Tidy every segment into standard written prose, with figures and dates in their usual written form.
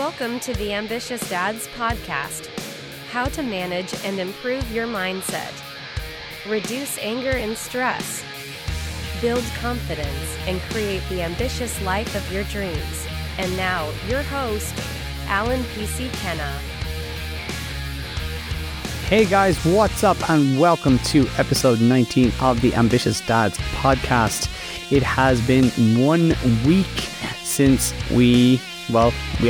Welcome to the Ambitious Dads Podcast. How to manage and improve your mindset. Reduce anger and stress. Build confidence and create the ambitious life of your dreams. And now, your host, Alan P.C. Kenna. Hey guys, what's up and welcome to episode 19 of the Ambitious Dads Podcast. It has been 1 week since we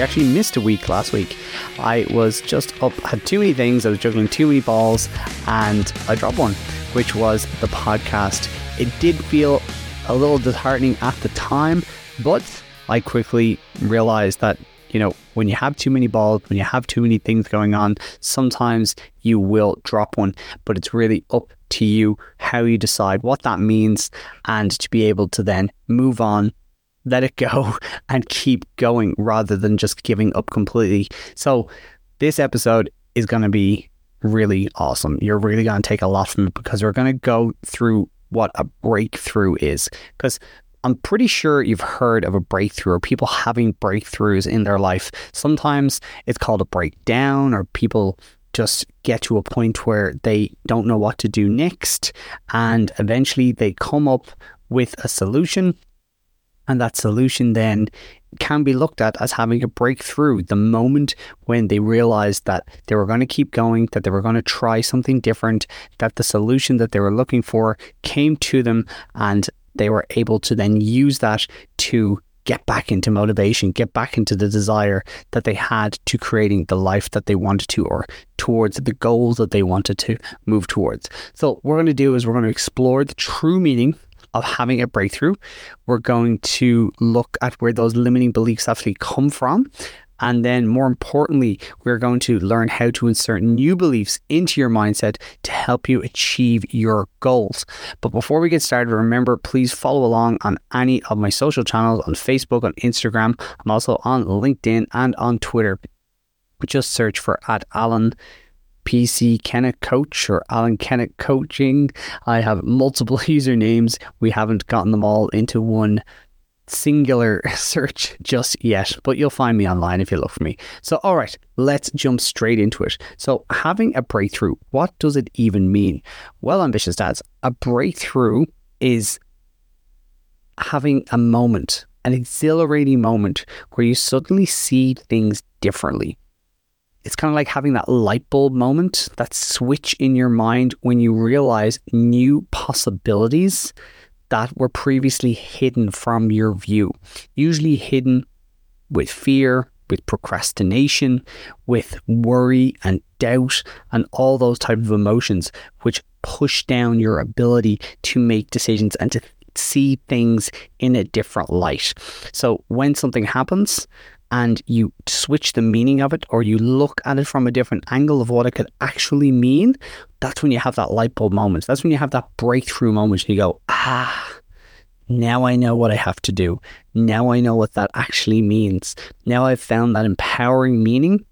actually missed a week last week. I was just up, had too many things, I was juggling too many balls, and I dropped one, which was the podcast. It did feel a little disheartening at the time, but I quickly realized that, when you have too many balls, when you have too many things going on, sometimes you will drop one, but it's really up to you how you decide what that means and to be able to then move on, let it go and keep going rather than just giving up completely. So this episode is going to be really awesome. You're really going to take a lot from it because we're going to go through what a breakthrough is, because I'm pretty sure you've heard of a breakthrough or people having breakthroughs in their life. Sometimes it's called a breakdown, or people just get to a point where they don't know what to do next, and eventually they come up with a solution. And that solution then can be looked at as having a breakthrough. The moment when they realized that they were going to keep going, that they were going to try something different, that the solution that they were looking for came to them, and they were able to then use that to get back into motivation, get back into the desire that they had to creating the life that they wanted to, or towards the goals that they wanted to move towards. So what we're going to do is we're going to explore the true meaning of having a breakthrough. We're going to look at where those limiting beliefs actually come from. And then more importantly, we're going to learn how to insert new beliefs into your mindset to help you achieve your goals. But before we get started, remember, please follow along on any of my social channels, on Facebook, on Instagram. I'm also on LinkedIn and on Twitter. Just search for @AlanPC Kenna Coach or Alan Kenna Coaching. I have multiple usernames. We haven't gotten them all into one singular search just yet, but you'll find me online if you look for me. So, all right, let's jump straight into it. So, having a breakthrough, what does it even mean? Well, Ambitious Dads, a breakthrough is having a moment, an exhilarating moment where you suddenly see things differently. It's kind of like having that light bulb moment, that switch in your mind when you realize new possibilities that were previously hidden from your view, usually hidden with fear, with procrastination, with worry and doubt, and all those types of emotions which push down your ability to make decisions and to see things in a different light. So when something happens and you switch the meaning of it, or you look at it from a different angle of what it could actually mean, that's when you have that light bulb moment. That's when you have that breakthrough moment. You go, now I know what I have to do. Now I know what that actually means. Now I've found that empowering meaning,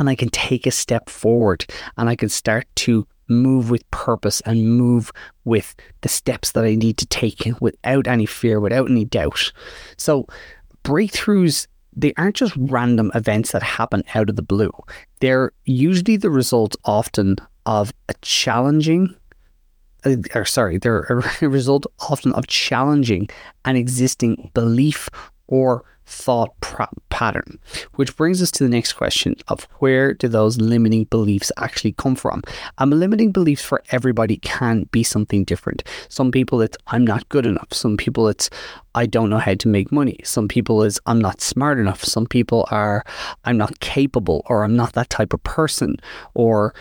and I can take a step forward, and I can start to move with purpose and move with the steps that I need to take without any fear, without any doubt. So breakthroughs, they aren't just random events that happen out of the blue. They're usually the result often of challenging an existing belief or thought pattern, which brings us to the next question of where do those limiting beliefs actually come from? Limiting beliefs for everybody can be something different. Some people it's I'm not good enough. Some people it's I don't know how to make money. Some people is I'm not smart enough. Some people are I'm not capable, or I'm not that type of person, or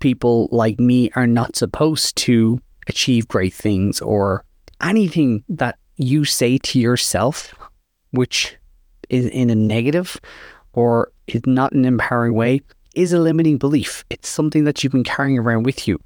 people like me are not supposed to achieve great things, or anything that you say to yourself which is in a negative or is not an empowering way is a limiting belief. It's something that you've been carrying around with you,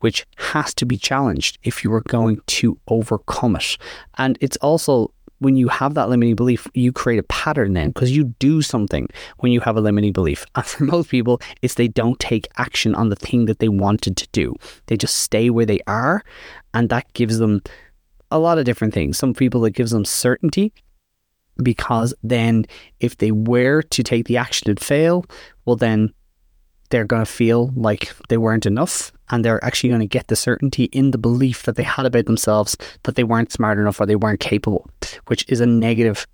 which has to be challenged if you are going to overcome it. And it's also when you have that limiting belief, you create a pattern then, because you do something when you have a limiting belief. And for most people, it's they don't take action on the thing that they wanted to do. They just stay where they are, and that gives them a lot of different things. Some people, it gives them certainty. because then if they were to take the action and fail, well, then they're going to feel like they weren't enough, and they're actually going to get the certainty in the belief that they had about themselves that they weren't smart enough or they weren't capable, which is a negative,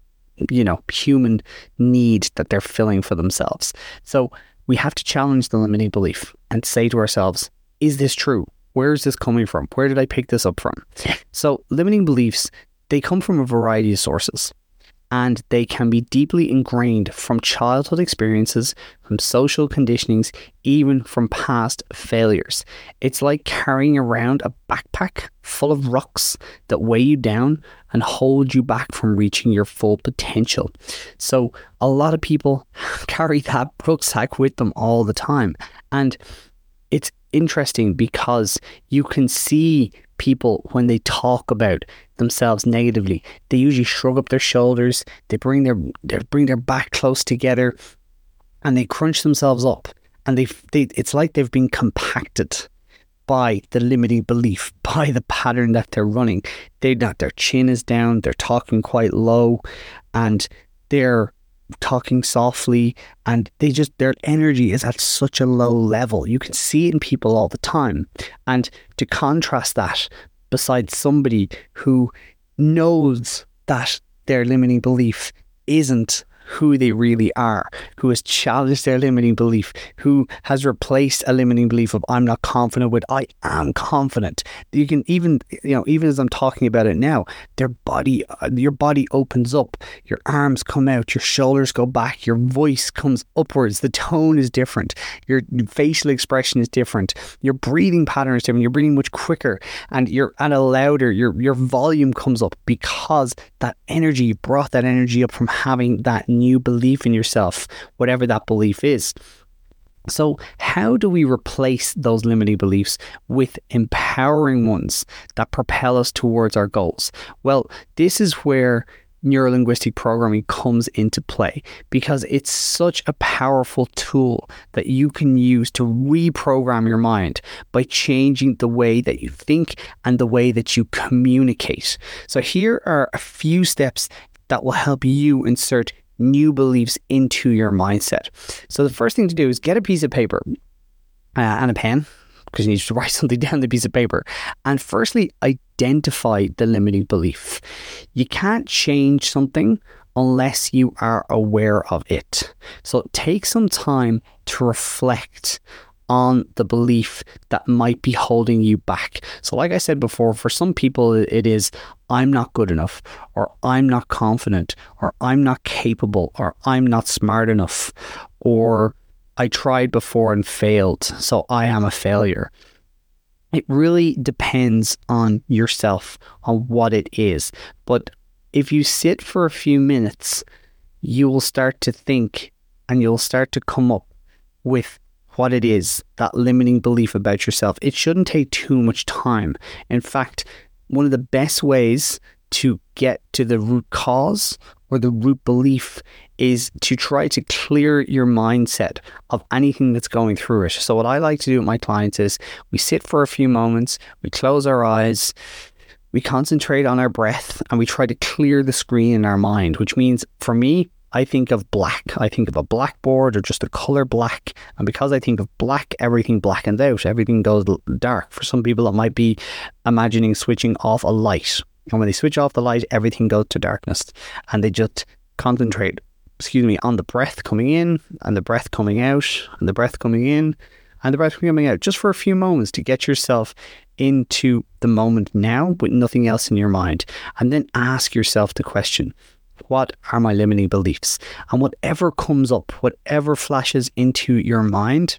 you know, human need that they're filling for themselves. So we have to challenge the limiting belief and say to ourselves, is this true? Where is this coming from? Where did I pick this up from? So limiting beliefs, they come from a variety of sources, and they can be deeply ingrained from childhood experiences, from social conditionings, even from past failures. It's like carrying around a backpack full of rocks that weigh you down and hold you back from reaching your full potential. So a lot of people carry that rucksack with them all the time. And it's interesting because you can see people, when they talk about themselves negatively, they usually shrug up their shoulders, they bring their back close together, and they crunch themselves up, and it's like they've been compacted by the limiting belief, by the pattern that they're running. Their chin is down, they're talking quite low, and they're talking softly, and their energy is at such a low level. You can see it in people all the time. And to contrast that, besides somebody who knows that their limiting belief isn't who they really are, who has challenged their limiting belief, who has replaced a limiting belief of I'm not confident with I am confident. You can even as I'm talking about it now, your body opens up, your arms come out, your shoulders go back, your voice comes upwards, the tone is different, your facial expression is different, your breathing pattern is different, you're breathing much quicker, and you're at a louder, your volume comes up because that energy, you brought that energy up from having that new belief in yourself, whatever that belief is. So how do we replace those limiting beliefs with empowering ones that propel us towards our goals? Well, this is where neuro-linguistic programming comes into play, because it's such a powerful tool that you can use to reprogram your mind by changing the way that you think and the way that you communicate. So here are a few steps that will help you insert new beliefs into your mindset. So the first thing to do is get a piece of paper and a pen, because you need to write something down on the piece of paper. And firstly, identify the limiting belief. You can't change something unless you are aware of it. So take some time to reflect on the belief that might be holding you back. So like I said before, for some people it is, I'm not good enough, or I'm not confident, or I'm not capable, or I'm not smart enough, or I tried before and failed, so I am a failure. It really depends on yourself, on what it is. But if you sit for a few minutes, you will start to think, and you'll start to come up with what it is, that limiting belief about yourself. It shouldn't take too much time. In fact, one of the best ways to get to the root cause or the root belief is to try to clear your mindset of anything that's going through it. So what I like to do with my clients is we sit for a few moments, we close our eyes, we concentrate on our breath, and we try to clear the screen in our mind, which means for me, I think of black. I think of a blackboard or just the color black. And because I think of black, everything blackens out. Everything goes dark. For some people, it might be imagining switching off a light. And when they switch off the light, everything goes to darkness. And they just concentrate, on the breath coming in and the breath coming out and the breath coming in and the breath coming out, just for a few moments to get yourself into the moment now with nothing else in your mind. And then ask yourself the question, what are my limiting beliefs? And whatever comes up, whatever flashes into your mind,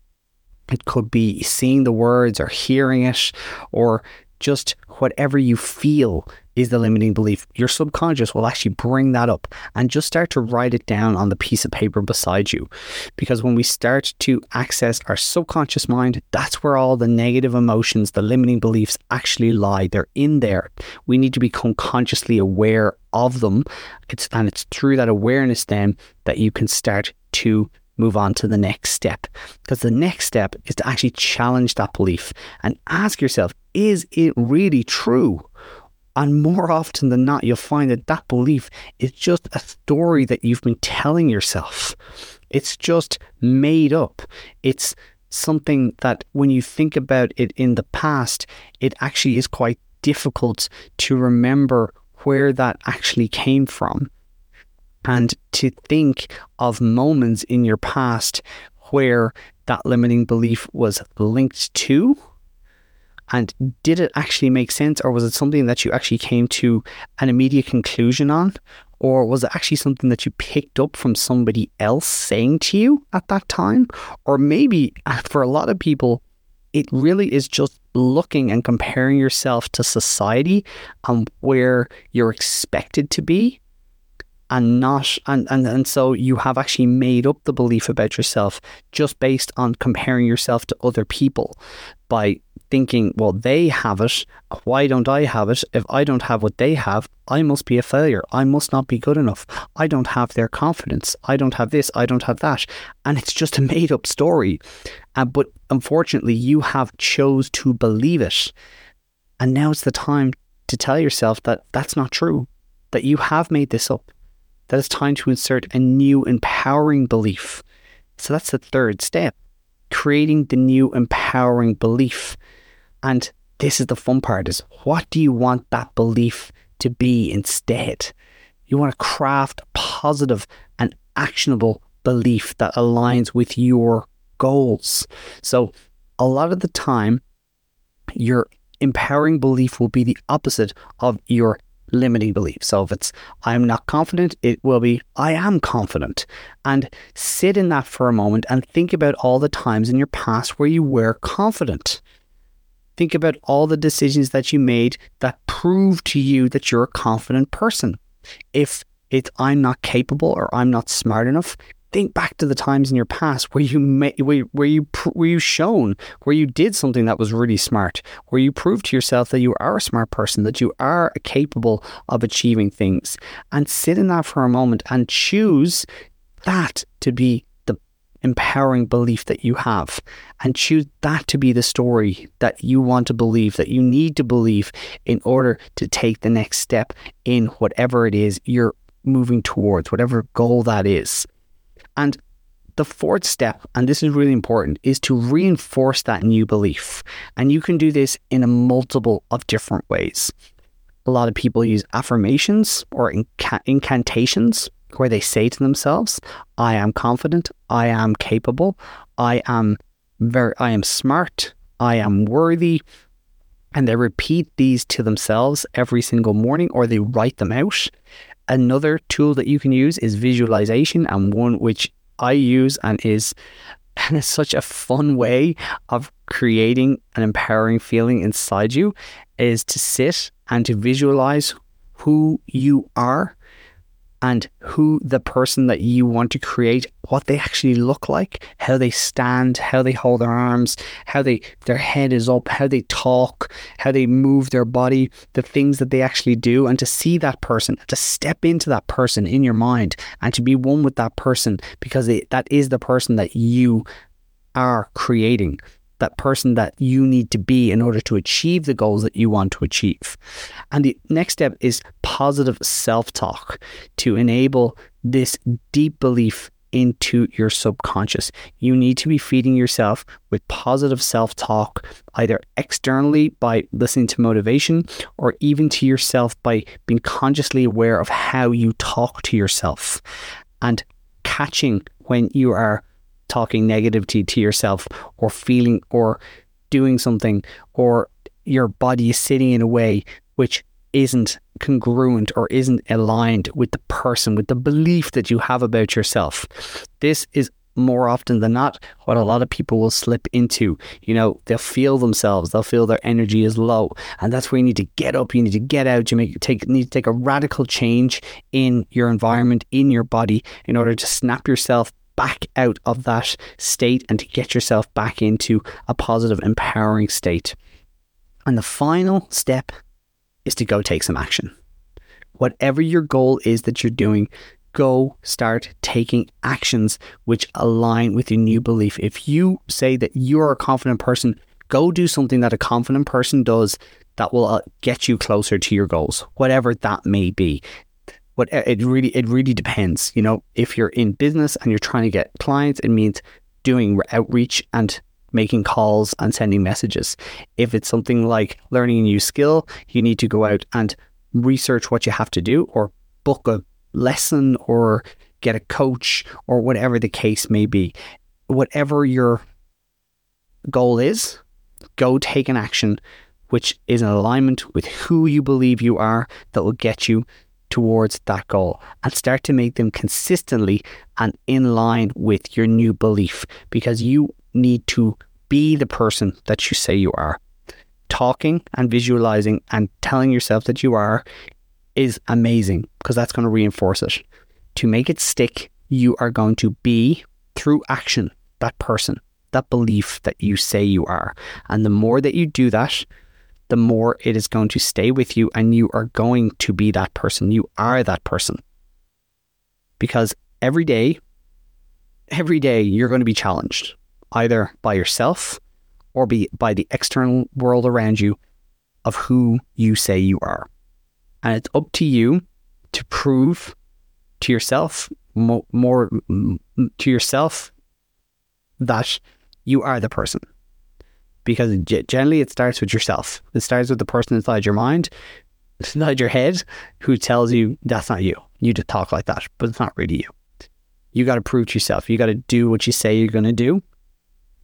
it could be seeing the words or hearing it, or just whatever you feel is the limiting belief. Your subconscious will actually bring that up, and just start to write it down on the piece of paper beside you. Because when we start to access our subconscious mind, that's where all the negative emotions, the limiting beliefs actually lie. They're in there. We need to become consciously aware of them. It's through that awareness then that you can start to move on to the next step. Because the next step is to actually challenge that belief and ask yourself, is it really true? And more often than not, you'll find that that belief is just a story that you've been telling yourself. It's just made up. It's something that when you think about it in the past, it actually is quite difficult to remember where that actually came from. And to think of moments in your past where that limiting belief was linked to, and did it actually make sense, or was it something that you actually came to an immediate conclusion on, or was it actually something that you picked up from somebody else saying to you at that time? Or maybe for a lot of people, it really is just looking and comparing yourself to society and where you're expected to be, and not, and so you have actually made up the belief about yourself just based on comparing yourself to other people by thinking, well, they have it, why don't I have it? If I don't have what they have, I must be a failure. I must not be good enough. I don't have their confidence. I don't have this. I don't have that. And it's just a made up story. But unfortunately, you have chose to believe it. And now it's the time to tell yourself that that's not true, that you have made this up. That it's time to insert a new empowering belief. So that's the third step, creating the new empowering belief. And this is the fun part, is what do you want that belief to be instead? You want to craft a positive and actionable belief that aligns with your goals. So a lot of the time, your empowering belief will be the opposite of your limiting belief. So if it's I'm not confident, it will be I am confident. And sit in that for a moment and think about all the times in your past where you were confident. Think about all the decisions that you made that prove to you that you're a confident person. If it's I'm not capable or I'm not smart enough, think back to the times in your past where you did something that was really smart, where you proved to yourself that you are a smart person, that you are capable of achieving things. And sit in that for a moment and choose that to be the empowering belief that you have, and choose that to be the story that you want to believe, that you need to believe in order to take the next step in whatever it is you're moving towards, whatever goal that is. And the fourth step, and this is really important, is to reinforce that new belief. And you can do this in a multiple of different ways. A lot of people use affirmations or incantations where they say to themselves, I am confident, I am capable, I am smart, I am worthy. And they repeat these to themselves every single morning, or they write them out. Another tool that you can use is visualization, and one which I use and is such a fun way of creating an empowering feeling inside you, is to sit and to visualize who you are and who the person that you want to create, what they actually look like, how they stand, how they hold their arms, how their head is up, how they talk, how they move their body, the things that they actually do, and to see that person, to step into that person in your mind and to be one with that person, because that is the person that you are creating, that person that you need to be in order to achieve the goals that you want to achieve. And the next step is positive self-talk, to enable this deep belief into your subconscious. You need to be feeding yourself with positive self-talk, either externally by listening to motivation, or even to yourself by being consciously aware of how you talk to yourself and catching when you are talking negativity to yourself, or feeling or doing something, or your body is sitting in a way which isn't congruent or isn't aligned with the person, with the belief that you have about yourself. This is more often than not what a lot of people will slip into. You know, they'll feel themselves, they'll feel their energy is low, and that's where you need to get up, you need to get out, need to take a radical change in your environment, in your body, in order to snap yourself back out of that state and to get yourself back into a positive, empowering state. And the final step is to go take some action. Whatever your goal is that you're doing, go start taking actions which align with your new belief. If you say that you're a confident person, Go do something that a confident person does that will get you closer to your goals, whatever that may be. But it really depends. You know, if you're in business and you're trying to get clients, it means doing outreach and making calls and sending messages. If it's something like learning a new skill, you need to go out and research what you have to do, or book a lesson, or get a coach, or whatever the case may be. Whatever your goal is, go take an action which is in alignment with who you believe you are, that will get you towards that goal, and start to make them consistently and in line with your new belief, because you need to be the person that you say you are. Talking and visualizing and telling yourself that you are is amazing, because that's going to reinforce it. To make it stick, you are going to be, through action, that person, that belief that you say you are. And the more that you do that, the more it is going to stay with you, and you are going to be that person. You are that person. Because every day you're going to be challenged, either by yourself or by the external world around you, of who you say you are. And it's up to you to prove to yourself, that you are the person. Because generally it starts with yourself. It starts with the person inside your mind, inside your head, who tells you that's not you. You just talk like that, but it's not really you. You got to prove to yourself. You got to do what you say you're going to do.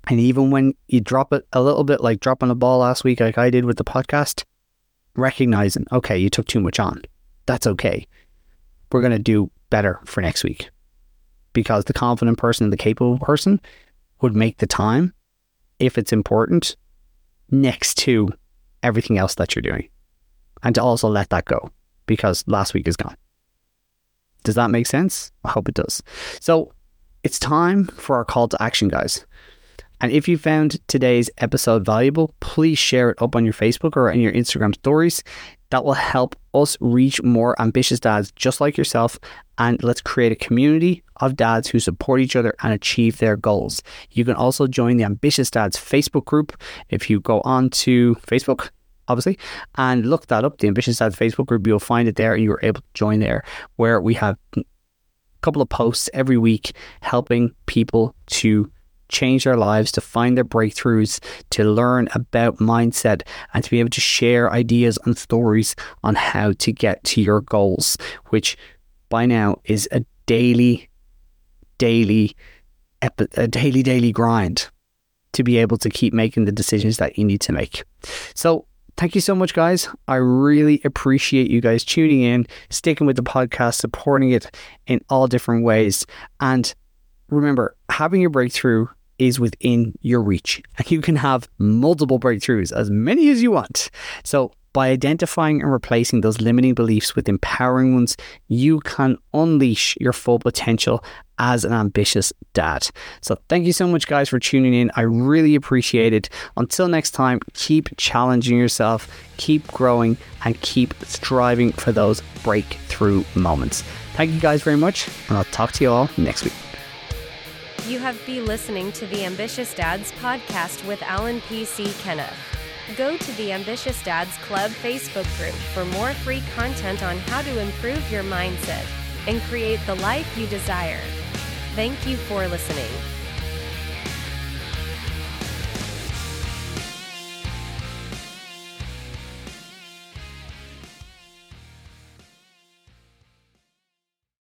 And even when you drop it a little bit, like dropping a ball last week, like I did with the podcast, recognizing, okay, you took too much on. That's okay. We're going to do better for next week. Because the confident person and the capable person would make the time, if it's important, next to everything else that you're doing. And to also let that go, because last week is gone. Does that make sense? I hope it does. So it's time for our call to action, guys. And if you found today's episode valuable, please share it up on your Facebook or in your Instagram stories. That will help us reach more ambitious dads just like yourself. And let's create a community of dads who support each other and achieve their goals. You can also join the Ambitious Dads Facebook group. If you go on to Facebook, obviously, and look that up, the Ambitious Dads Facebook group, you'll find it there, and you're able to join there, where we have a couple of posts every week helping people to change their lives, to find their breakthroughs, to learn about mindset, and to be able to share ideas and stories on how to get to your goals, which by now is a daily grind to be able to keep making the decisions that you need to make. So thank you so much, guys. I really appreciate you guys tuning in, sticking with the podcast, supporting it in all different ways. And remember, having your breakthrough is within your reach, and you can have multiple breakthroughs, as many as you want. So by identifying and replacing those limiting beliefs with empowering ones, you can unleash your full potential as an ambitious dad. So thank you so much, guys, for tuning in. I really appreciate it. Until next time, keep challenging yourself, keep growing, and keep striving for those breakthrough moments. Thank you guys very much, and I'll talk to you all next week. You have been listening to the Ambitious Dads Podcast with Alan P.C. Kenna. Go to the Ambitious Dads Club Facebook group for more free content on how to improve your mindset and create the life you desire. Thank you for listening.